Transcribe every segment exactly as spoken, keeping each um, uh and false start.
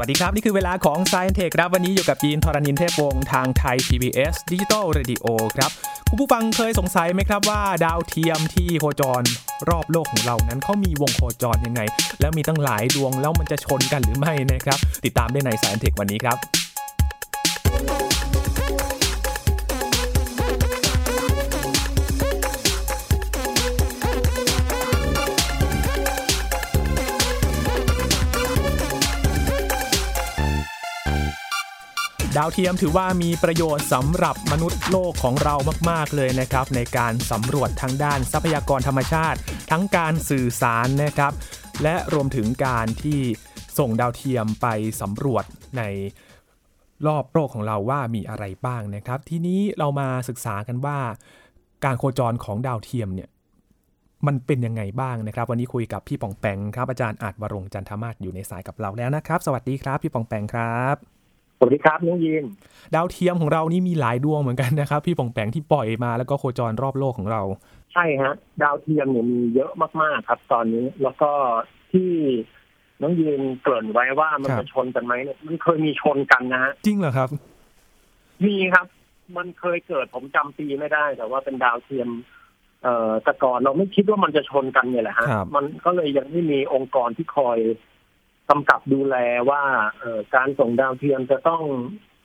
สวัสดีครับนี่คือเวลาของ Science Tech ครับวันนี้อยู่กับยีนทรณินเทพวงศ์ทางไทย พี บี เอส Digital Radio ครับคุณผู้ฟังเคยสงสัยไหมครับว่าดาวเทียมที่โคจรรอบโลกของเรานั้นเขามีวงโคจรยังไงแล้วมีตั้งหลายดวงแล้วมันจะชนกันหรือไม่นะครับติดตามได้ใน Science Tech วันนี้ครับดาวเทียมถือว่ามีประโยชน์สำหรับมนุษย์โลกของเรามากๆเลยนะครับในการสำรวจทางด้านทรัพยากรธรรมชาติทั้งการสื่อสารนะครับและรวมถึงการที่ส่งดาวเทียมไปสำรวจในรอบโลกของเราว่ามีอะไรบ้างนะครับทีนี้เรามาศึกษากันว่าการโคจรของดาวเทียมเนี่ยมันเป็นยังไงบ้างนะครับวันนี้คุยกับพี่ปองแปงครับอาจารย์อาจวรงค์จันทมาศอยู่ในสายกับเราแล้วนะครับสวัสดีครับพี่ปองแปงครับสวัสดีครับน้องยินดาวเทียมของเรานี่มีหลายดวงเหมือนกันนะครับพี่ปองแปงที่ปล่อยมาแล้วก็โคจรรอบโลกของเราใช่ฮะดาวเทียมเนี่ยมีเยอะมากๆครับตอนนี้แล้วก็ที่น้องยินเกริ่นไว้ว่ามันจะชนกันไหมเนี่ยมันเคยมีชนกันนะฮะจริงเหรอครับมีครับมันเคยเกิดผมจำปีไม่ได้แต่ว่าเป็นดาวเทียมเอ่อแต่ก่อนเราไม่คิดว่ามันจะชนกันเนี่ยแหละฮะมันก็เลยยังไม่มีองค์กรที่คอยกำกับดูแลว่าการส่งดาวเทียมจะต้อง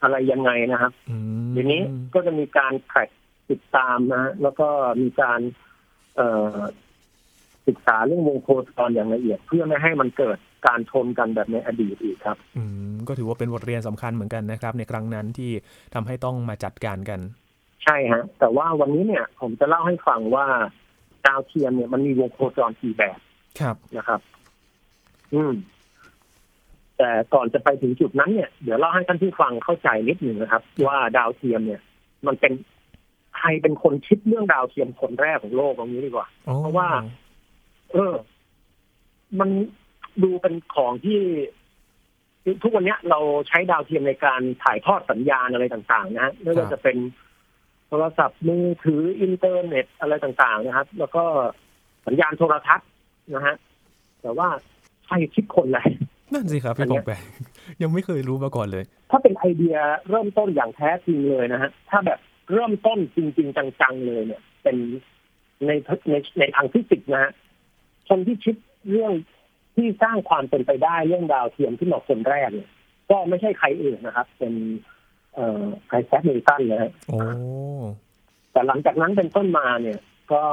อะไรยังไงนะครับทีนี้ก็จะมีการแทร็กติดตามนะแล้วก็มีการศึกษาเรื่องวงโคจรอย่างละเอียดเพื่อไม่ให้มันเกิดการชนกันแบบในอดีตอีกครับก็ถือว่าเป็นบทเรียนสำคัญเหมือนกันนะครับในครั้งนั้นที่ทำให้ต้องมาจัดการกันใช่ฮะแต่ว่าวันนี้เนี่ยผมจะเล่าให้ฟังว่าดาวเทียมเนี่ยมันมีวงโคจรกี่แบบนะครับอืมแต่ก่อนจะไปถึงจุดนั้นเนี่ยเดี๋ยวเล่าให้ท่านผู้ฟังเข้าใจนิดหนึ่งนะครับว่าดาวเทียมเนี่ยมันเป็นใครเป็นคนคิดเรื่องดาวเทียมคนแรกของโลกตรงนี้ดีกว่าเพราะว่าเออมันดูเป็นของที่ทุกวันนี้เราใช้ดาวเทียมในการถ่ายทอดสัญญาณอะไรต่างๆนะไม่ว่าจะเป็นโทรศัพท์มือถืออินเทอร์เน็ตอะไรต่างๆนะครับแล้วก็สัญญาณโทรทัศน์นะฮะแต่ว่าใครคิดคนอะไรนั่นสิครับพี่ปองแปงยังไม่เคยรู้มาก่อนเลยถ้าเป็นไอเดียเริ่มต้นอย่างแท้จริงเลยนะฮะถ้าแบบเริ่มต้นจริงๆจังๆเลยเนี่ยเป็นในในในทางฟิสิกส์นะฮะคนที่คิดเรื่องที่สร้างความเป็นไปได้เรื่องดาวเทียมที่มาคนแรกเนี่ยก็ไม่ใช่ใครอื่นนะครับเป็นเอ่อไอแซคนิวตันนะฮะโอ้แต่หลังจากนั้นเป็นต้นมาเนี่ยก็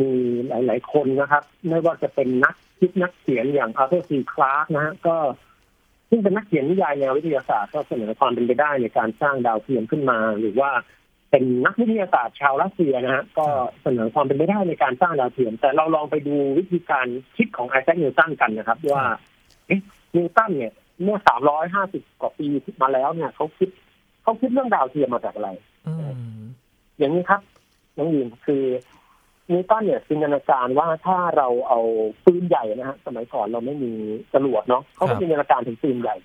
มีหลายๆคนนะครับไม่ว่าจะเป็นนักคิดนักเขียนอย่างอาร์เธอร์ ซี คลาร์กนะฮะก็ซึ่งเป็นนักเขียนนิยายแนววิทยาศาสตร์ก็เสนอความเป็นไปได้ในการสร้างดาวเทียมขึ้นมาหรือว่าเป็นนักวิทยาศาสตร์ชาวรัสเซียนะฮะก็เสนอความเป็นไปได้ในการสร้างดาวเทียมแต่เราลองไปดูวิธีการคิดของไอแซคนิวตันกันนะครับว่านิวตันเนี่ยเมื่อสามร้อยห้าสิบกว่าปีมาแล้วเนี่ยเขาคิดเขาคิดเรื่องดาวเทียมมาจากอะไรอย่างนี้ครับน้องยินคือนิวตันเนี่ยจินตนาการว่าถ้าเราเอาปืนใหญ่นะฮะสมัยก่อนเราไม่มีจรวดเนาะเขาก็จินตนาการถึงปืนใหญ่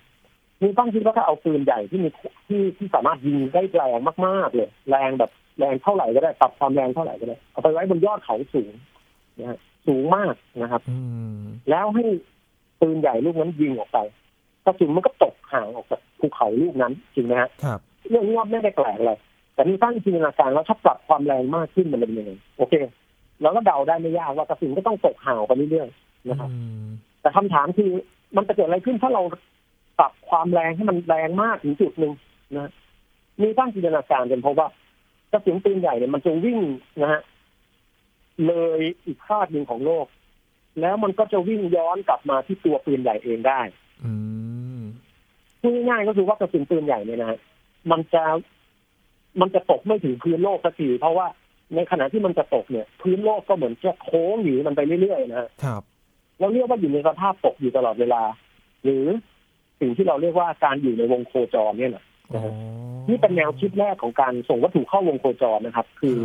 นิวตันคิดว่าถ้าเอาปืนใหญ่ที่มีที่ที่สามารถยิงได้แรงมากๆเลยแรงแบบแรงเท่าไหร่ก็ได้ปรับความแรงเท่าไหร่ก็ได้เอาไปไว้บนยอดเขาสูงนะฮะสูงมากนะครับแล้วให้ปืนใหญ่ลูกนั้นยิงออกไปกระสุนมันก็ตกห่างออกจากภูเขาลูกนั้นจริงไหมฮะเรื่องนี้ไม่ได้แปลกอะไรแต่นิวตันจินตนาการว่าถ้าปรับความแรงมากขึ้นมันเป็นยังไงโอเคแล้วก็เดาได้ไม่ยากว่ากระสุนก็ต้องตกห่าวไปเรื่อยๆนะครับแต่คำถามคือมันจะเกิดอะไรขึ้นถ้าเราปรับความแรงให้มันแรงมากถึงจุดหนึ่งนะมีตั้งจินตนาการกันเพราะว่ากระสุนปืนใหญ่เนี่ยมันจะวิ่งนะฮะเลยอีกคาดหนึ่งของโลกแล้วมันก็จะวิ่งย้อนกลับมาที่ตัวปืนใหญ่เองได้ง่ายๆก็คือว่ากระสุนปืนใหญ่เนี่ยนะมันจะมันจะตกไม่ถึงพื้นโลกสักทีเพราะว่าในขณะที่มันจะตกเนี่ยพื้นโลกก็เหมือนจะโค้งอยู่มันไปเรื่อยๆนะครับเราเรียกว่าอยู่ในสภาพตกอยู่ตลอดเวลาหรือสิ่งที่เราเรียกว่าการอยู่ในวงโคจรเนี่ยนะนี่เป็นแนวคิดแรกของการส่งวัตถุเข้าวงโคจรนะครับคือ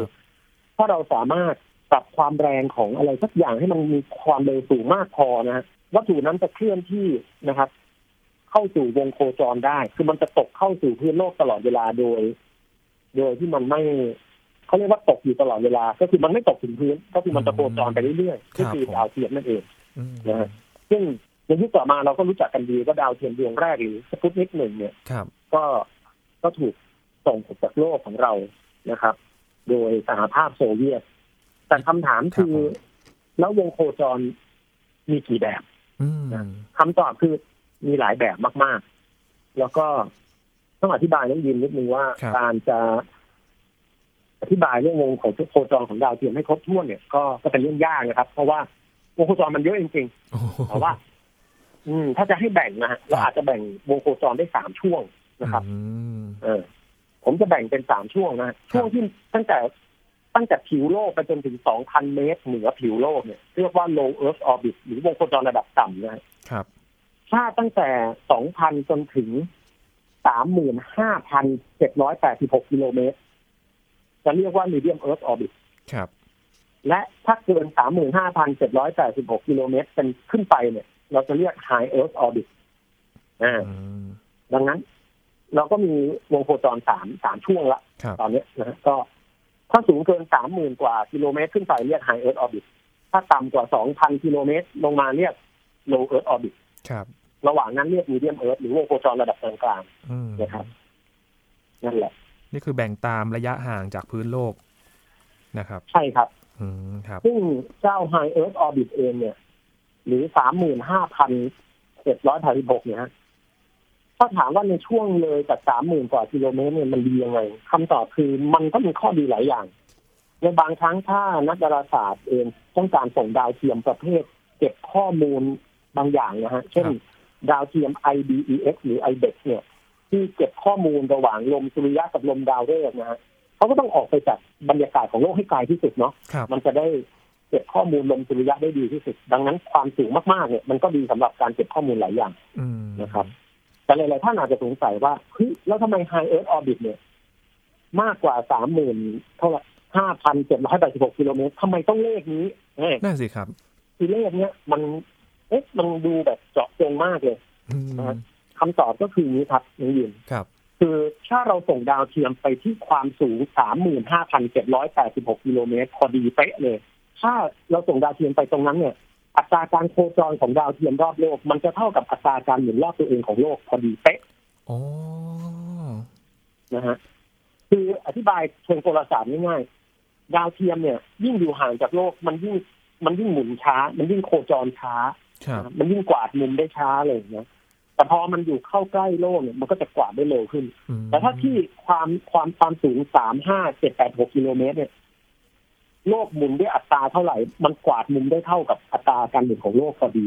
ถ้าเราสามารถปรับความแรงของอะไรสักอย่างให้มันมีความเร็วสูงมากพอนะวัตถุนั้นจะเคลื่อนที่นะครับเข้าสู่วงโคจรได้คือมันจะตกเข้าสู่พื้นโลกตลอดเวลาโดยโดยที่มันไม่เขาเรียกว่าตกอยู่ตลอดเวลาก็คือมันไม่ตกถึงพื้นก็คือมันจะโคจรไปเรื่อยๆก็คือดาวเทียมนั่นเองนะซึ่ง ในยุคต่อมาเราก็รู้จักกันดีว่าดาวเทียมดวงแรกหรือสปุตนิกหนึ่งเนี่ยก็ก็ถูกส่งออกจากโลกของเรานะครับโดยสหภาพโซเวียตแต่คำถามคือแล้ววงโคจรมีกี่แบบคำตอบคือมีหลายแบบมากๆแล้วก็ต้องอธิบายน้องยินนิดนึงว่าการจะอธิบายเรื่องวงของโคจรของดาวเทียมให้ครบถ้วนเนี่ยก็ก็เป็นเรื่องยากนะครับเพราะว่าวงโคจรมันเยอะจริงๆแต่ว่าถ้าจะให้แบ่งนะฮะเราอาจจะแบ่งวงโคจรได้สามช่วงนะครับเออผมจะแบ่งเป็นสามช่วงนะช่วงที่ตั้งแต่ตั้งแต่ผิวโลกไปจนถึง สองพัน เมตรเหนือผิวโลกเนี่ยเรียกว่า Low Earth Orbit หรือวงโคจรระดับต่ำนะครับถ้าตั้งแต่ สองพัน จนถึง สามหมื่นห้าพันเจ็ดร้อยแปดสิบหก กิโลเมตรจะเรียกว่า Medium Earth Orbit ครับและถ้าเกิน สามหมื่นห้าพันเจ็ดร้อยแปดสิบหก กิโลเมตรเป็นขึ้นไปเนี่ยเราจะเรียก High Earth Orbit อ่าดังนั้นเราก็มีวงโคจรสาม สามช่วงละตอนนี้นะก็ถ้าสูงเกิน สามหมื่น กว่ากิโลเมตรขึ้นไปเรียก High Earth Orbit ถ้าต่ำกว่า สองพัน กิโลเมตรลงมาเรียก Low Earth Orbit ครับระหว่างนั้นเรียก Medium Earth หรือวงโคจรระดับกลางๆนะครับนั่นแหละนี่คือแบ่งตามระยะห่างจากพื้นโลกนะครับใช่ครับอืมครับซึ่งเจ้า High Earth Orbit เองเนี่ยหรือ สามหมื่นห้าพันเจ็ดร้อยแปดสิบหก เนี่ยฮะถ้าถามว่าในช่วงเลยจาก สามหมื่น กว่ากิโลเมตรเนี่ยมันดียังไงคำตอบคือมันก็มีข้อดีหลายอย่างในบางครั้งถ้านักดาราศาสตร์เองต้องการส่งดาวเทียมประเภทเก็บข้อมูลบางอย่างนะฮะเช่นดาวเทียม ไอ บี อี เอ็กซ์ หรือ ไอ บี อี เอ็กซ์ เนี่ยที่เก็บข้อมูลระหว่างลมสุริยะกับลมดาวฤกษ์นะฮะเขาก็ต้องออกไปจากบรรยากาศของโลกให้ไกลที่สุดเนาะมันจะได้เก็บข้อมูลลมสุริยะได้ดีที่สุดดังนั้นความสูงมากๆเนี่ยมันก็ดีสำหรับการเก็บข้อมูลหลายอย่างนะครับแต่หลายๆท่านอาจจะสงสัยว่าเฮ้ยแล้วทำไม High Earth Orbit เนี่ยมากกว่า สามหมื่น เท่าไหร่ ห้าพันเจ็ดร้อยแปดสิบหก กิโลเมตรทำไมต้องเลขนี้นั่นสิครับคือเลขเนี้ยมันเอ๊ะมันดูแบบเจาะจงมากเลยคำตอบก็คือนี้ครับน้องยินครับคือถ้าเราส่งดาวเทียมไปที่ความสูง สามหมื่นห้าพันเจ็ดร้อยแปดสิบหก กิโลเมตรพอดีเป๊ะเลยถ้าเราส่งดาวเทียมไปตรงนั้นเนี่ยอัตราการโคจรของดาวเทียมรอบโลกมันจะเท่ากับอัตราการหมุนรอบตัวเองของโลกพอดีเป๊ะโอ้นะฮะคืออธิบายเชิงโหราศาสตร์ง่ายๆดาวเทียมเนี่ยยิ่งอยู่ห่างจากโลกมันยิ่งมันยิ่งหมุนช้ามันยิ่งโคจรช้ามันยิ่งกวาดมุมได้ช้าเลยนะแต่พอมันอยู่เข้าใกล้โลกเนี่ยมันก็จะกวาดได้เร็วขึ้นแต่ถ้าที่ความความความสูง สามหมื่นห้าพันเจ็ดร้อยแปดสิบหก กิโลเมตรเนี่ยโลกหมุนด้วยอัตราเท่าไหร่มันกวาดมุมได้เท่ากับอัตราการหมุนของโลกพอดี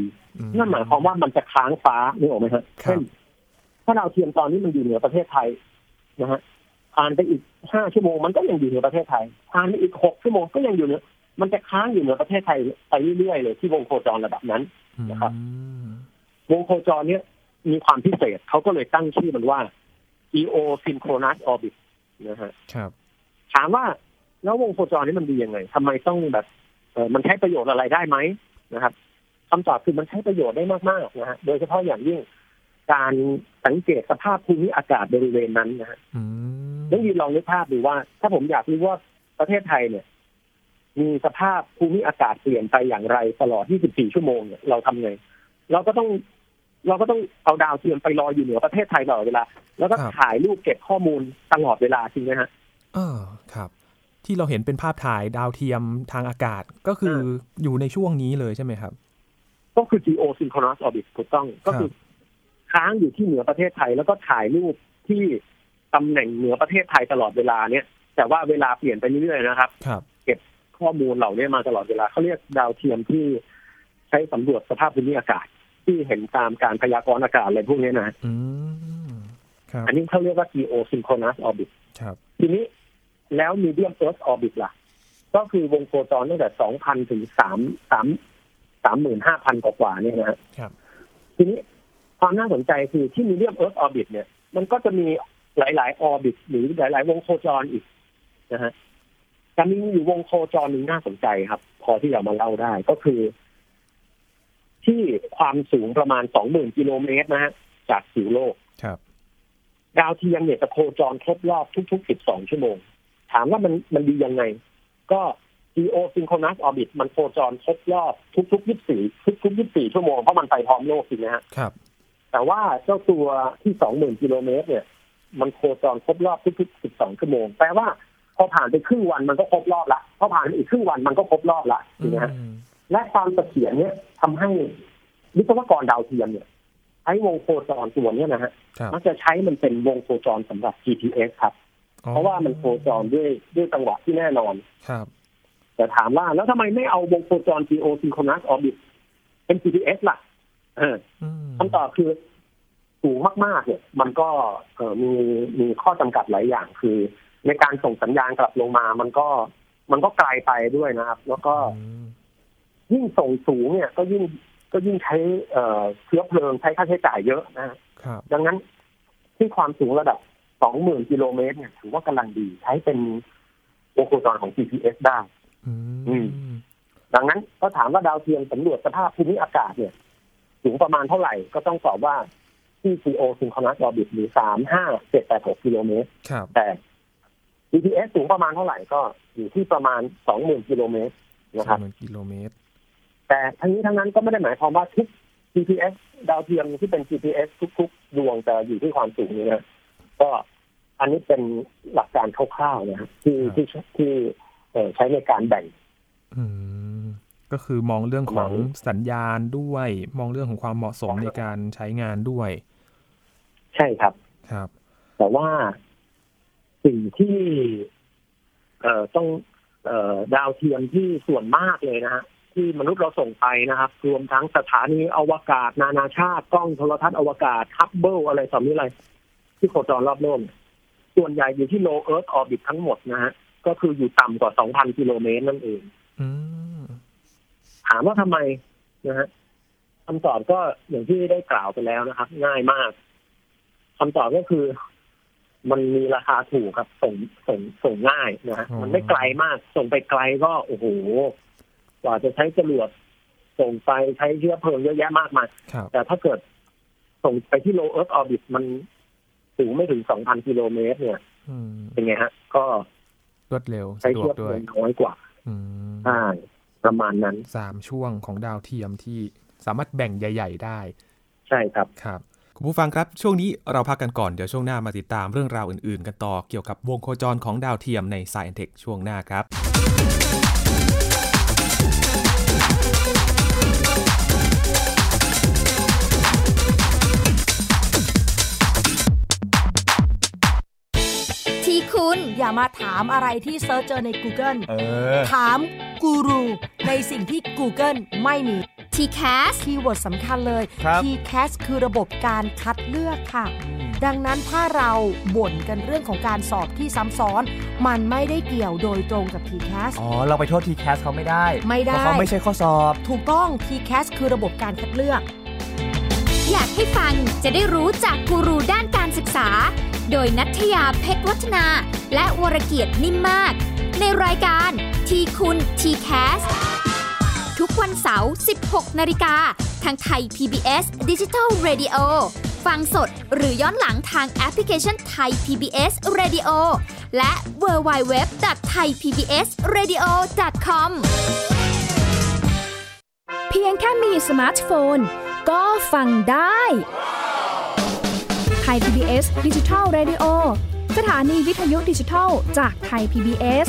นั่นหมายความว่ามันจะค้างฟ้านี่หรอไหมฮะเช่นถ้าดาวเทียมตอนนี้มันอยู่เหนือประเทศไทยนะฮะผ่านไปอีกห้าชั่วโมงมันก็ยังอยู่เหนือประเทศไทยผ่านไปอีกหกชั่วโมงก็ยังอยู่เหนือมันจะค้างอยู่เหนือประเทศไทยไปเรื่อยๆเลยที่วงโคจรระดับนั้นนะครับวงโคจรเนี้ยมีความพิเศษเขาก็เลยตั้งชื่อมันว่า Geosynchronous Orbit นะฮะครับถามว่าแล้ววงโคจรนี้มันดียังไงทำไมต้องแบบเออมันใช้ประโยชน์อะไรได้ไหมนะครับคำตอบคือมันใช้ประโยชน์ได้มากๆนะฮะโดยเฉพาะอย่างยิ่งการสังเกตสภาพภูมิอากาศบริเวณนั้นนะฮะต้องลองนึกภาพดูว่าถ้าผมอยากรู้ว่าประเทศไทยเนี่ยมีสภาพภูมิอากาศเปลี่ยนไปอย่างไรตลอดยี่สิบสี่ชั่วโมงเนี่ยเราทำไงเราก็ต้องเราก็ต้องเอาดาวเทียมไปลอยอยู่เหนือประเทศไทยตลอดเวลาแล้วก็ถ่ายรูปเก็บข้อมูลตลอดเวลาจริงไหมฮะเออครับที่เราเห็นเป็นภาพถ่ายดาวเทียมทางอากาศก็คือ อ, อยู่ในช่วงนี้เลยใช่ไหมครับก็คือ Geosynchronous Orbit ถูกต้องก็คือค้างอยู่ที่เหนือประเทศไทยแล้วก็ถ่ายรูปที่ตำแหน่งเหนือประเทศไทยตลอดเวลาเนี่ยแต่ว่าเวลาเปลี่ยนไปเรื่อยๆนะครับเก็บข้อมูลเหล่านี้มาตลอดเวลาเขาเรียกดาวเทียมที่ใช้สำรวจสภาพภูมิอากาศที่เห็นตามการพยากรณ์อากาศอะไรพวกนี้นะอันนี้เขาเรียกว่า Geosynchronous Orbit ทีนี้แล้วมี Medium Earth Orbit ล่ะก็คือวงโคจรตั้งแต่ สองพัน ถึง สามหมื่นห้าพัน กว่าๆนี่นะฮะครับทีนี้ความน่าสนใจคือที่ Medium Earth Orbit เนี่ยมันก็จะมีหลายๆ Orbit หรือหลายๆวงโคจรอีกนะฮะแต่มีอยู่วงโคจรนึงน่าสนใจครับพอที่จะมาเล่าได้ก็คือที่ความสูงประมาณ สองหมื่น กิโลเมตรนะฮะจากผิวโลกครับดาวเทียมเนี่ยจะโคจรครบรอบทุกๆสิบสองชั่วโมงถามว่ามันมันดียังไงก็ Geosynchronous Orbit มันโคจรครบรอบทุกๆยี่สิบสี่ทุกๆยี่สิบสี่ชั่วโมงเพราะมันไปพร้อมโลกจริงนะฮะครับแต่ว่าเจ้าตัวที่ สองหมื่น กิโลเมตรเนี่ยมันโคจรครบรอบทุกๆสิบสองชั่วโมงแปลว่าพอผ่านไปครึ่งวันมันก็ครบรอบละพอผ่านอีกครึ่งวันมันก็ครบรอบละจริงนะฮะและความเสถียรเนี่ยทำให้วิศวกรดาวเทียมเนี่ยใช้วงโคจรตัวนี้นะฮะมักจะใช้มันเป็นวงโคจรสำหรับ จี พี เอส ครับเพราะว่ามันโคจรด้วยด้วยจังหวะที่แน่นอนครับแต่ถามว่าแล้วทำไมไม่เอาวงโคจร Geosynchronous Orbit เป็น จี พี เอส ล่ะเออคำตอบคือสูงมากๆเนี่ยมันก็มีมีข้อจำกัดหลายอย่างคือในการส่งสัญญาณกลับลงมามันก็มันก็ไกลไปด้วยนะครับแล้วก็ยิ่งส่งสูงเนี่ยก็ยิ่งก็ยิ่งใช้เชื้อเพลิงใช้ค่าใช้จ่ายเยอะนะครับดังนั้นที่ความสูงระดับ สองหมื่น กิโลเมตรเนี่ยถือว่ากำลังดีใช้เป็นวงโคจรของ จี พี เอส ได้ดังนั้นก็ถามว่าดาวเทียมสำรวจสภาพภูมิอากาศเนี่ยสูงประมาณเท่าไหร่ก็ต้องตอบว่าที่ Geosynchronous Orbit หรือ สาม ห้า เจ็ด แปด หก กิโลเมตรแต่ จี พี เอส สูงประมาณเท่าไหร่ก็อยู่ที่ประมาณ สองหมื่น กิโลเมตรนะครับ สองหมื่น กิโลเมตรแต่ทั้งนี้ทั้งนั้นก็ไม่ได้หมายความว่าทุก จี พี เอส ดาวเทียมที่เป็น จี พี เอส ทุกๆดวงจะอยู่ที่ความสูงนี้นะก็อันนี้เป็นหลักการคร่าวๆนะครับที่ที่ที่ใช้ในการแบ่งก็คือมองเรื่องของสัญญาณด้วยมองเรื่องของความเหมาะสมในการใช้งานด้วยใช่ครับครับแต่ว่าสิ่งที่เอ่อต้องเอ่อดาวเทียมที่ส่วนมากเลยนะฮะที่มนุษย์เราส่งไปนะครับรวมทั้งสถานีอวกาศนานาชาติกล้องโทรทัศน์อวกาศฮับเบิลอะไรสำนี้อะไรที่โคจรรอบโลกส่วนใหญ่อยู่ที่ Low Earth Orbit ทั้งหมดนะฮะก็คืออยู่ต่ำกว่า สองพัน กิโลเมตรนั่นเองถามว่าทำไมนะฮะคำตอบก็อย่างที่ได้กล่าวไปแล้วนะครับง่ายมากคำตอบก็คือมันมีราคาถูกครับส่งส่งส่งง่ายนะฮะมันไม่ไกลมากส่งไปไกลก็โอ้โหกว่าจะใช้จรวดส่งไปใช้เชื้อเพลิงเยอะแยะมากมายแต่ถ้าเกิดส่งไปที่ Low Earth Orbit มันสูงไม่ถึง สองพัน กิโลเมตรเนี่ยเป็นไงฮะก็รวดเร็วสะดวกด้วยน้อยกว่าอ่าประมาณนั้นสามช่วงของดาวเทียมที่สามารถแบ่งใหญ่ๆได้ใช่ครับครับคุณผู้ฟังครับช่วงนี้เราพักกันก่อนเดี๋ยวช่วงหน้ามาติดตามเรื่องราวอื่นๆกันต่อเกี่ยวกับวงโคจรของดาวเทียมใน Science Tech ช่วงหน้าครับที่คุณอย่ามาถามอะไรที่เซิร์ชเจอใน Google เออถามกูรูในสิ่งที่ Google ไม่มี ที แคส คีย์เวิร์ดสำคัญเลย ที แคส คือระบบการคัดเลือกค่ะดังนั้นถ้าเราบ่นกันเรื่องของการสอบที่ซ้ำซ้อนมันไม่ได้เกี่ยวโดยตรงกับ ที แคส อ๋อเราไปโทษ ที แคส เขาไม่ได้ไม่ได้เพราะเขาไม่ใช่ข้อสอบถูกต้อง ที แคส คือระบบการคัดเลือกอยากให้ฟังจะได้รู้จากกูรูด้านการศึกษาโดยณัฐยาเพชรวัฒนาและวรเกียรตินิ่มมากในรายการทีคุณ ที แคส ทุกวันเสาร์ สิบหกนาฬิกา นทางไทย พี บี เอส Digital Radio ฟังสดหรือย้อนหลังทางแอปพลิเคชันไทย พี บี เอส Radio และ ดับเบิลยู ดับเบิลยู ดับเบิลยู ดอท ไทย พี บี เอส เรดิโอ ดอท คอม เพียงแค่มีสมาร์ทโฟนก็ฟังได้ไทย พี บี เอส Digital Radio สถานีวิทยุดิจิทัลจากไทย พี บี เอส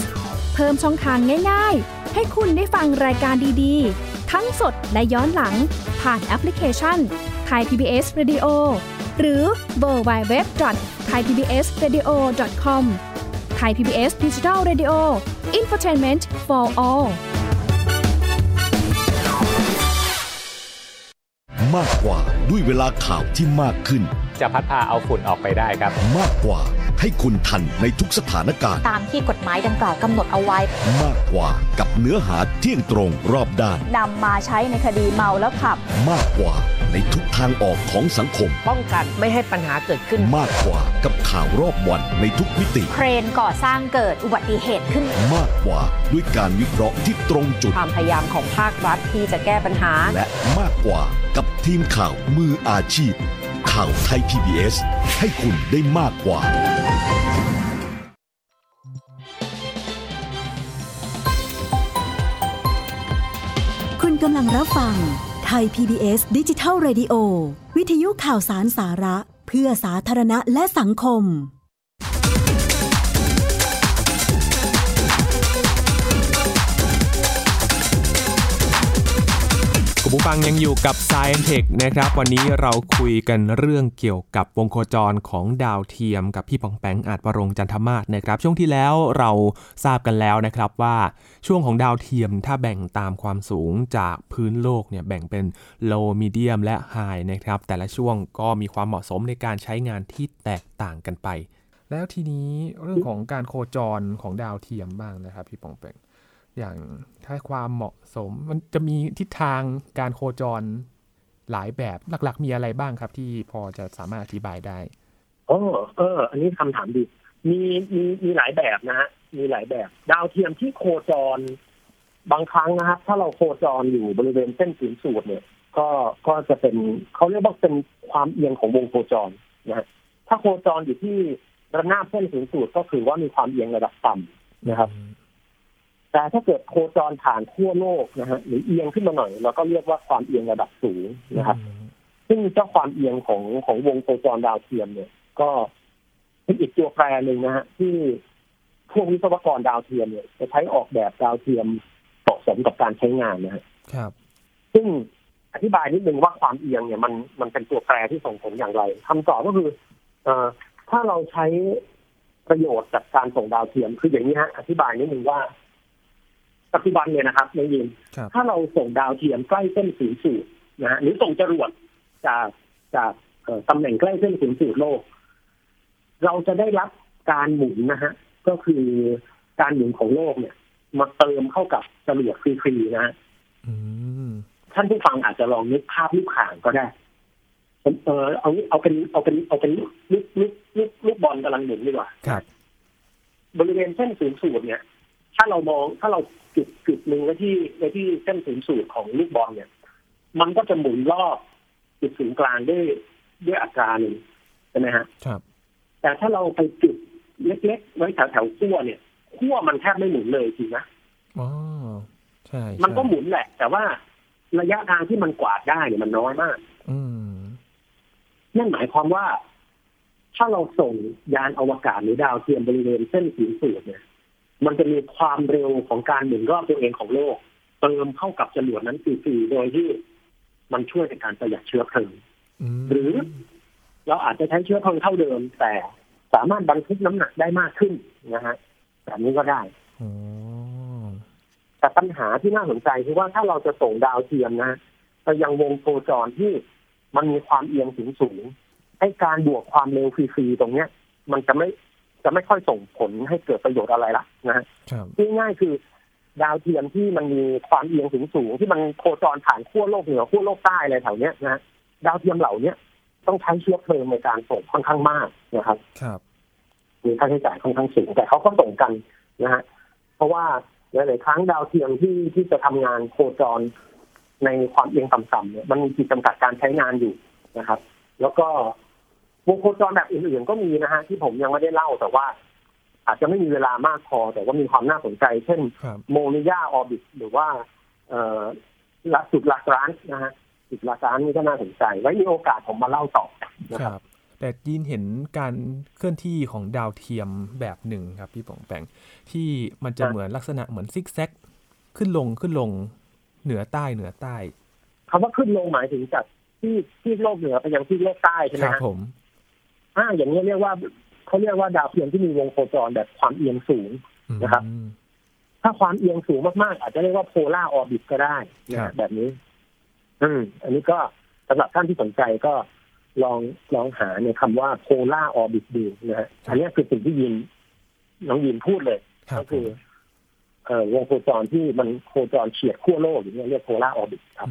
เพิ่มช่องทางง่ายๆให้คุณได้ฟังรายการดีๆทั้งสดและย้อนหลังผ่านแอปพลิเคชัน Thai พี บี เอส Radio หรือ ดับเบิลยู ดับเบิลยู ดับเบิลยู ดอท ไทย พี บี เอส เรดิโอ ดอท คอม Thai พี บี เอส Digital Radio Infotainment for all มากกว่าด้วยเวลาข่าวที่มากขึ้นจะพัดพาเอาฝุ่นออกไปได้ครับมากกว่าให้คุณทันในทุกสถานการณ์ตามที่กฎหมายดังกล่าวกำหนดเอาไว้มากกว่ากับเนื้อหาเที่ยงตรงรอบด้านนำมาใช้ในคดีเมาแล้วขับมากกว่าในทุกทางออกของสังคมป้องกันไม่ให้ปัญหาเกิดขึ้นมากกว่ากับข่าวรอบวันในทุกมิติเครนก่อสร้างเกิดอุบัติเหตุขึ้นมากกว่าด้วยการวิเคราะห์ที่ตรงจุดความพยายามของภาครัฐที่จะแก้ปัญหาและมากกว่ากับทีมข่าวมืออาชีพข่าวไทย พี บี เอส ให้คุณได้มากกว่า กำลังรับฟังไทย พี บี เอส Digital Radio วิทยุข่าวสารสาระเพื่อสาธารณะและสังคมคุณผู้ฟังยังอยู่กับ Science Tech นะครับวันนี้เราคุยกันเรื่องเกี่ยวกับวงโคจรของดาวเทียมกับพี่ปองแปงอาจวรงค์จันทมาศนะครับช่วงที่แล้วเราทราบกันแล้วนะครับว่าช่วงของดาวเทียมถ้าแบ่งตามความสูงจากพื้นโลกเนี่ยแบ่งเป็น Low Medium และ High นะครับแต่ละช่วงก็มีความเหมาะสมในการใช้งานที่แตกต่างกันไปแล้วทีนี้เรื่องของการโคจรของดาวเทียมบ้างนะครับพี่ปองแปงอย่างถ้าความเหมาะสมมันจะมีทิศทางการโคจรหลายแบบหลักๆมีอะไรบ้างครับที่พอจะสามารถอธิบายได้อ๋อเอออันนี้คำถามดีมีมีมีหลายแบบนะฮะมีหลายแบบดาวเทียมที่โคจรบางครั้งนะครับถ้าเราโคจรอยู่บริเวณเส้นศูนย์สูตรเนี่ยก็ก็จะเป็นเขาเรียกว่าเป็นความเอียงของวงโคจรนะฮะถ้าโคจรอยู่ที่ระนาบเส้นศูนย์สูตรก็คือว่ามีความเอียงระดับต่ำนะครับแต่ถ้าเกิดโคจรผ่านทั่วโลกนะฮะหรือเอียงขึ้นมาหน่อยเราก็เรียกว่าความเอียงระดับสูงนะครับซึ่งเจ้าความเอียงของของวงโคจรดาวเทียมเนี่ยก็เป็นอีกตัวแปรหนึ่งนะฮะที่พวกวิศวกรดาวเทียมเนี่ยจะใช้ออกแบบดาวเทียมเหมาะสมกับการใช้งานนะฮะครับซึ่งอธิบายนิดนึงว่าความเอียงเนี่ยมันมันเป็นตัวแปรที่ส่งผลอย่างไรคำตอบก็คือเอ่อถ้าเราใช้ประโยชน์จากการส่งดาวเทียมคืออย่างนี้ฮะอธิบายนิดนึงว่าปัจจุบันเนี่ยนะครับในยินถ้าเราส่งดาวเทียมใกล้เส้นศูนย์สูตรนะฮะหรือส่งจรวดจากจากตำแหน่งใกล้เส้นศูนย์สูตรโลกเราจะได้รับการหมุนนะฮะก็คือการหมุนของโลกเนี่ยมาเติมเข้ากับจรวดฟรีๆนะฮะท่านผู้ฟังอาจจะลองนึกภาพลูกข่างก็ได้เออเอาเอาเป็นเอาเป็นเอาเป็นลูกลูกลูกลูกบอลกำลังหมุนดีกว่าบริเวณเส้นศูนย์สูตรเนี่ยถ้าเรามองถ้าเราจุดจุดหนึ่งไว้ที่ไว้ที่เส้นศูนย์สูตรของลูกบอลเนี่ยมันก็จะหมุนรอบจุดศูนย์กลางด้วยด้วยอัตราหนึ่งใช่ไหมฮะครับแต่ถ้าเราไปจุดเล็กๆไว้แถวแถวขั้วเนี่ยขั้วมันแทบไม่หมุนเลยจริงนะอ๋อใช่มันก็หมุนแหละแต่ว่าระยะทางที่มันกวาดได้เนี่ยมันน้อยมากอืมนั่นหมายความว่าถ้าเราส่งยานอวกาศหรือดาวเทียมบริเวณเส้นศูนย์สูตรเนี่ยมันจะมีความเร็วของการหมุนรอบตัวเองของโลกเติมเข้ากับจรวดนั้นฟรีๆโดยที่มันช่วยในการประหยัดเชื้อเพลิงหรือเราอาจจะใช้เชื้อเพลิงเท่าเดิมแต่สามารถบรรทุกน้ำหนักได้มากขึ้นนะฮะแบบนี้ก็ได้แต่ปัญหาที่น่าสนใจคือว่าถ้าเราจะส่งดาวเทียมนะไปยังวงโคจรที่มันมีความเอียงสูงๆให้การบวกความเร็วฟรีๆตรงเนี้ยมันจะไม่จะไม่ค่อยส่งผลให้เกิดประโยชน์อะไรละนะฮะที่ง่ายคือดาวเทียมที่มันมีความเอียงสูงสูงที่มันโคจรผ่านขั้วโลกเหนือขั้วโลกใต้อะไรแถวเนี้ยนะดาวเทียมเหล่านี้ต้องใช้เชื้อเพลิงในการส่งค่อนข้างมากนะครับมีค่าใช้จ่ายค่อนข้างสูงแต่เขาก็ส่งกันนะฮะเพราะว่าหลายๆครั้งดาวเทียมที่ที่จะทำงานโคจรในความเอียงต่ำๆเนี่ยมันมีขีดจำกัดการใช้งานอยู่นะครับแล้วก็วงโคจรแบบอื่นๆก็มีนะฮะที่ผมยังไม่ได้เล่าแต่ว่าอาจจะไม่มีเวลามากพอแต่ว่ามีความน่าสนใจเช่นโมนิยาออร์บิทหรือว่าจุดลาการานนะฮะจุดลาการานนี่ก็น่าสนใจไว้มีโอกาสผมมาเล่าต่อนะครับแต่ยินเห็นการเคลื่อนที่ของดาวเทียมแบบหนึ่งครับพี่ปองแปงที่มันจะเหมือนลักษณะเหมือนซิกแซกขึ้นลงขึ้นลงเหนือใต้เหนือใต้คำว่าขึ้นลงหมายถึงจากที่ที่โลกเหนือไปยังที่โลกใต้ใช่ไหมครับผมอ่าอย่างนี้เรียกว่าเขาเรียกว่าดาวเทียมที่มีวงโคจรแบบความเอียงสูงนะครับถ้าความเอียงสูงมากๆอาจจะเรียกว่าโพล่าออร์บิทก็ได้นะแบบนี้อืมอันนี้ก็สำหรับท่านที่สนใจก็ลองลองหาในคำว่าโพล่าออร์บิทดูนะฮะอันนี้คือสิ่งที่ยินน้องยินพูดเลยก็คือเอ่อวงโคจรที่มันโคจรเฉียดขั้วโลกอย่างนี้เรียกโพล่าออร์บิทครับ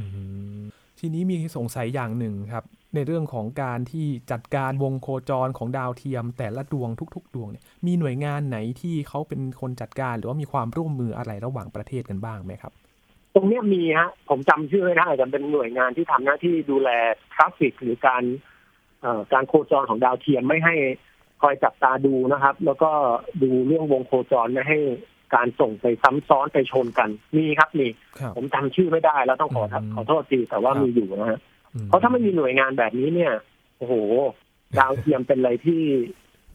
ทีนี้มีสงสัยอย่างหนึ่งครับในเรื่องของการที่จัดการวงโคจรของดาวเทียมแต่ละดวงทุกๆดวงเนี่ยมีหน่วยงานไหนที่เขาเป็นคนจัดการหรือว่ามีความร่วมมืออะไรระหว่างประเทศกันบ้างไหมครับตรงนี้มีฮะผมจำชื่อไม่ได้แต่เป็นหน่วยงานที่ทำหน้าที่ดูแลทราฟฟิกหรือการการโคจรของดาวเทียมไม่ให้คอยจับตาดูนะครับแล้วก็ดูเรื่องวงโคจรไม่ให้ การส่งไปซ้ำซ้อนไปชนกันมีครับมีผมจำชื่อไม่ได้แล้วต้องขอขอโทษทีแต่ว่ามีอยู่นะฮะเพราะถ้าไม่มีหน่วยงานแบบนี้เนี่ยโอ้โหดาวเทียมเป็นอะไรที่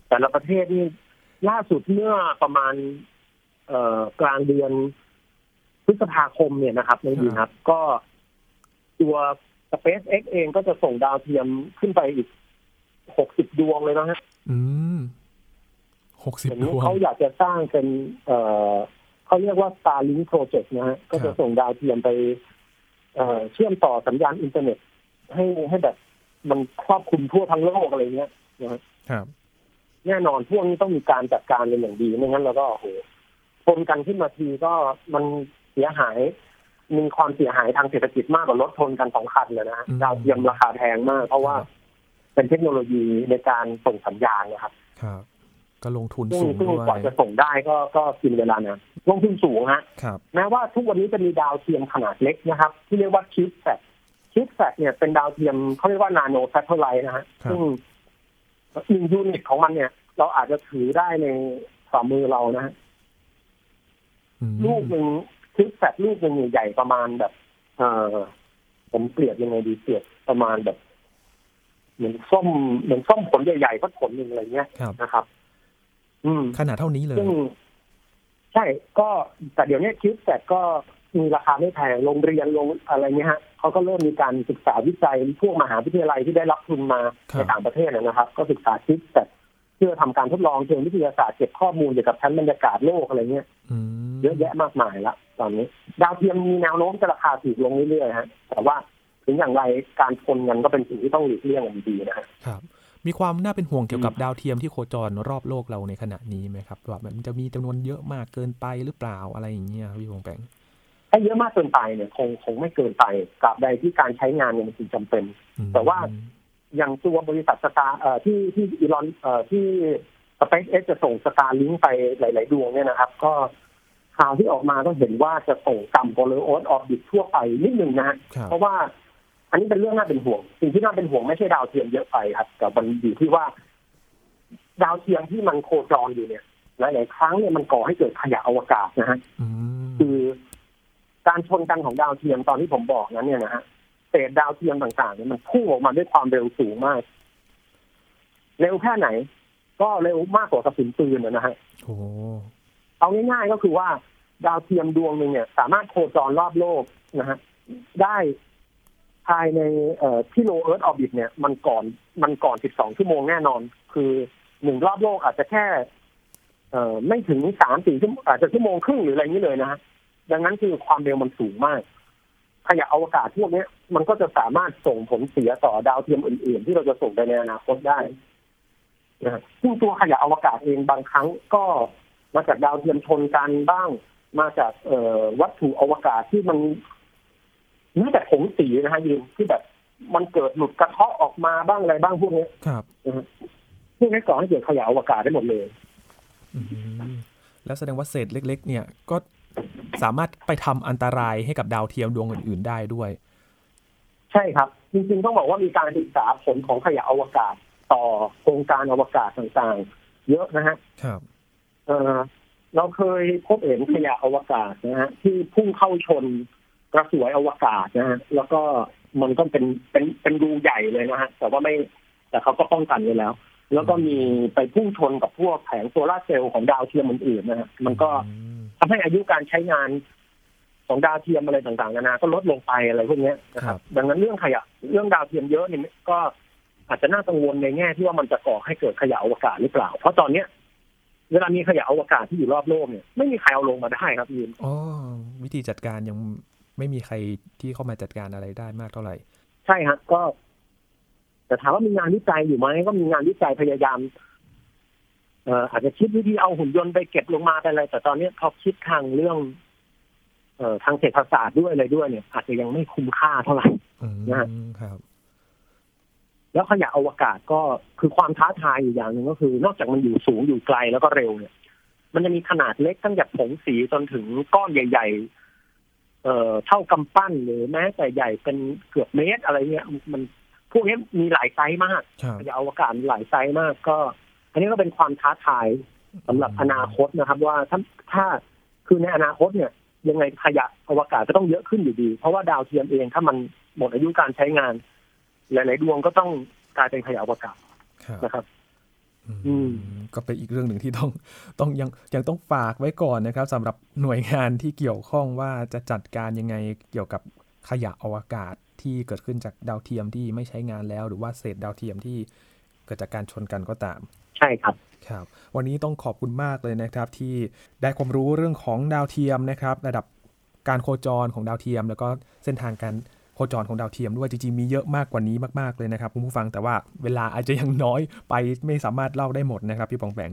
แต่ละประเทศนี่ล่าสุดเมื่อประมาณเอ่อกลางเดือนพฤษภาคมเนี่ยนะครับในดีครับก็ตัว SpaceX เองก็จะส่งดาวเทียมขึ้นไปอีกหกสิบดวงเลยนะฮะอืมหกสิบดวงเขาอยากจะสร้างเป็นเอ่อเขาเรียกว่า Starlink Project นะฮะก็จะส่งดาวเทียมไปเอ่อเชื่อมต่อสัญญาณอินเทอร์เน็ตให้ให้แบบมันครอบคลุมทั่วทั้งโลกอะไรเงี้ยนะครับแน่นอนพวกนี้ต้องมีการจัดการเป็นอย่างดีไม่งั้นเราก็โอ้โหปนกันขึ้นมาทีก็มันเสียหายมีความเสียหายทางเศรษฐกิจมากกว่ารถชนกันสองคันเลยนะดาวเทียมราคาแพงมากเพราะว่าเป็นเทคโนโลยีในการส่งสัญญาณนะครับครับก็ลงทุนสูงด้วยกว่าจะส่งได้ก็ก็กินเวลานะลงทุนสูงฮะแม้ว่าทุกวันนี้จะมีดาวเทียมขนาดเล็กนะครับที่เรียกว่าคิปแฟตคิปแฟตเนี่ยเป็นดาวเทียมเขาเรียกว่านาโนแซทเทอร์ไลท์นะฮะซึ่งหนึ่งยูนิตของมันเนี่ยเราอาจจะถือได้ในฝ่ามือเรานะฮะลูกนึงคิปแฟตลูกนึงใหญ่ประมาณแบบเออผมเปรียบยังไงดีเปรียบประมาณแบบเหมือนส้มเหมือนส้มผลใหญ่ๆก็ผลหนึ่งอะไรเงี้ยนะครับขนาดเท่านี้เลยใช่ก็แต่เดี๋ยวนี้คิวบแซดก็มีราคาไม่แพงโรงเรียนโรงอะไรเงี้ยฮะเขาก็เริ่มมีการศึกษาวิจัยพวกมหาวิทยาลัยที่ได้รับทุนมาในต่างประเทศนะครับก็ศึกษาคิวบแซดเพื่อทำการทดลองเชิงวิทยาศาสตร์เก็บข้อมูลเกี่ยวกับชั้นบรรยากาศโลกอะไรเงี้ยเยอะแยะมากมายละตอนนี้ดาวเทียมมีแนวโน้มจะราคาถูกลงเรื่อยๆฮะแต่ว่าถึงอย่างไรการชนกันก็เป็นสิ่งที่ต้องหลีกเลี่ยงอย่างดีนะครับมีความน่าเป็นห่วงเกี่ยวกับดาวเทียมที่โคจรรอบโลกเราในขณะนี้ไหมครับว่ามันจะมีจำนวนเยอะมากเกินไปหรือเปล่าอะไรอย่างเงี้ยพี่วงแปงถ้าเยอะมากเกินไปเนี่ยคงคงไม่เกินไปตราบใดที่การใช้งานเนี่ยมันจำเป็นแต่ว่าอย่างตัวบริษัทสตาร์ที่ที่อีลอนที่ SpaceX จะส่ง Starlink ไปหลายๆดวงเนี่ยนะครับก็ข่าวที่ออกมาก็เห็นว่าจะส่งต่ำกว่า Low Earth Orbit ทั่วไปนิดนึงนะฮะเพราะว่าอันนี้เป็นเรื่องน่าเป็นห่วงสิ่งที่น่าเป็นห่วงไม่ใช่ดาวเทียมเยอะไปครับแต่มันอยู่ที่ว่าดาวเทียมที่มันโคจรอยู่เนี่ยหลายๆครั้งเนี่ยมันก่อให้เกิดขยะอวกาศนะฮะคือการชนกันของดาวเทียมตอนที่ผมบอกนั้นเนี่ยนะฮะเศษดาวเทียมต่างๆเนี่ยมันพุ่งออกมาด้วยความเร็วสูงมากเร็วแค่ไหนก็เร็วมากกว่ากระสุนปืนนะฮะโอ้เอาง่ายๆก็คือว่าดาวเทียมดวงนึงเนี่ยสามารถโคจรรอบโลกนะฮะได้ภายในที่ Low Earth Orbit เนี่ยมันก่อนมันก่อนสิบสองชั่วโมงแน่นอนคือหนึ่งรอบโลกอาจจะแค่ไม่ถึง สามถึงสี่ ชั่วโมงอาจจะชั่วโมงครึ่งหรืออะไรนี้เลยนะฮะดังนั้นคือความเร็วมันสูงมากขยะอวกาศพวกนี้มันก็จะสามารถส่งผลเสียต่อดาวเทียมอื่นๆที่เราจะส่งไปในอนาคตได้นะซึ่งตัวขยะอวกาศเองบางครั้งก็มาจากดาวเทียมชนกันบ้างมาจากวัตถุอวกาศที่มันนี่แต่ผงสีนะฮะยินที่แบบมันเกิดหลุดกระเทาะออกมาบ้างอะไรบ้างพวกนี้ครับพวกนี้ก่อให้เกิดขยะอวกาศได้หมดเลยแล้วแสดงว่าเศษเล็กๆเนี่ยก็สามารถไปทำอันตรายให้กับดาวเทียมดวงอื่นๆได้ด้วยใช่ครับจริงๆต้องบอกว่ามีการศึกษาผลของขยะอวกาศต่อโครงการอวกาศต่างๆเยอะนะฮะครับเออเราเคยพบเห็นขยะอวกาศนะฮะที่พุ่งเข้าชนกระสวยอวกาศนะฮะแล้วก็มันก็เป็นเป็นเป็นรูใหญ่เลยนะฮะแต่ว่าไม่แต่เขาก็ป้องกันไว้แล้วแล้วก็มีไปพุ่งชนกับพวกแผงโซลาร์เซลล์ของดาวเทียมอื่นๆนะฮะมันก็ทำให้อายุการใช้งานของดาวเทียมอะไรต่างๆนานาก็ลดลงไปอะไรพวกนี้นะครับดังนั้นเรื่องขยะเรื่องดาวเทียมเยอะนี่ก็อาจจะน่ากังวลในแง่ที่ว่ามันจะก่อให้เกิดขยะอวกาศหรือเปล่าเพราะตอนนี้เวลามีขยะอวกาศที่อยู่รอบโลกเนี่ยไม่มีใครเอาลงมาได้ครับยินอ๋อวิธีจัดการยังไม่มีใครที่เข้ามาจัดการอะไรได้มากเท่าไหร่ใช่ฮะก็แต่ถามว่ามีงานวิจัยอยู่ไหมก็มีงานวิจัยพยายามเอ่ออาจจะคิดวิธีเอาหุ่นยนต์ไปเก็บลงมาไปอะไรแต่ตอนนี้พอคิดทางเรื่องเอ่อทางเศรษฐศาสตร์ด้วยอะไรด้วยเนี่ยอาจจะยังไม่คุ้มค่าเท่าไหร่นะครับแล้วขยะอวกาศก็คือความท้าทายอยู่อย่างนึงก็คือนอกจากมันอยู่สูงอยู่ไกลแล้วก็เร็วเนี่ยมันจะมีขนาดเล็กตั้งแต่ผงสีจนถึงก้อนใหญ่ๆเอ่อเท่ากำปั้นหรือแม้แต่ใหญ่เป็นเกือบเมตรอะไรเงี้ยมันพวกนี้มีหลายไซส์มากจะเอาอวกาศหลายไซส์มากก็อันนี้ก็เป็นความท้าทายสำหรับอนาคตนะครับว่าถ้าถ้า คือในอนาคตเนี่ยยังไงขยะอวกาศจะต้องเยอะขึ้นอยู่ดีเพราะว่าดาวเทียมเองถ้ามันหมดอายุการใช้งานหลายๆดวงก็ต้องกลายเป็นขยะอวกาศนะครับก็เป็นอีกเรื่องหนึ่งที่ต้องต้องยังยังต้องฝากไว้ก่อนนะครับสำหรับหน่วยงานที่เกี่ยวข้องว่าจะจัดการยังไงเกี่ยวกับขยะอวกาศที่เกิดขึ้นจากดาวเทียมที่ไม่ใช้งานแล้วหรือว่าเศษดาวเทียมที่เกิดจากการชนกันก็ตามใช่ครับครับวันนี้ต้องขอบคุณมากเลยนะครับที่ได้ความรู้เรื่องของดาวเทียมนะครับระดับการโคจรของดาวเทียมแล้วก็เส้นทางการโคจรของดาวเทียมด้วยจริงๆมีเยอะมากกว่านี้มากๆเลยนะครับคุณผู้ฟังแต่ว่าเวลาอาจจะยังน้อยไปไม่สามารถเล่าได้หมดนะครับพี่ปองแปง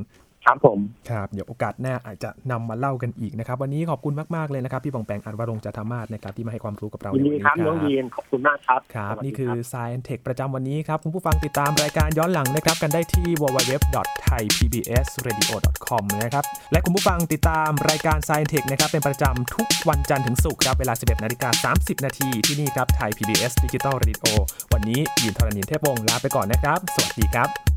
ครับผมครับเดี๋ยวโอกาสหน้าอาจจะนำมาเล่ากันอีกนะครับวันนี้ขอบคุณมากๆเลยนะครับพี่ปองแปงอันวรงค์จันทมาศนะครับที่มาให้ความรู้กับเราในวันนี้ครับน้องยีนขอบคุณมากครับครับนี่คือ Science Tech ประจำวันนี้ครับคุณผู้ฟังติดตามรายการย้อนหลังนะครับกันได้ที่ ดับเบิลยู ดับเบิลยู ดับเบิลยู ดอท ไทย พี บี เอส เรดิโอ ดอท คอม นะครับและคุณผู้ฟังติดตามรายการ Science Tech นะครับเป็นประจำทุกวันจันทร์ถึงศุกร์ครับเวลา สิบเอ็ดนาฬิกาสามสิบนาทีที่นี่ครับ Thai พี บี เอส Digital Radio วันนี้ยีนธรณินทร์เทพวงศ์ลาไปก่อนนะครับสวัสดีครับ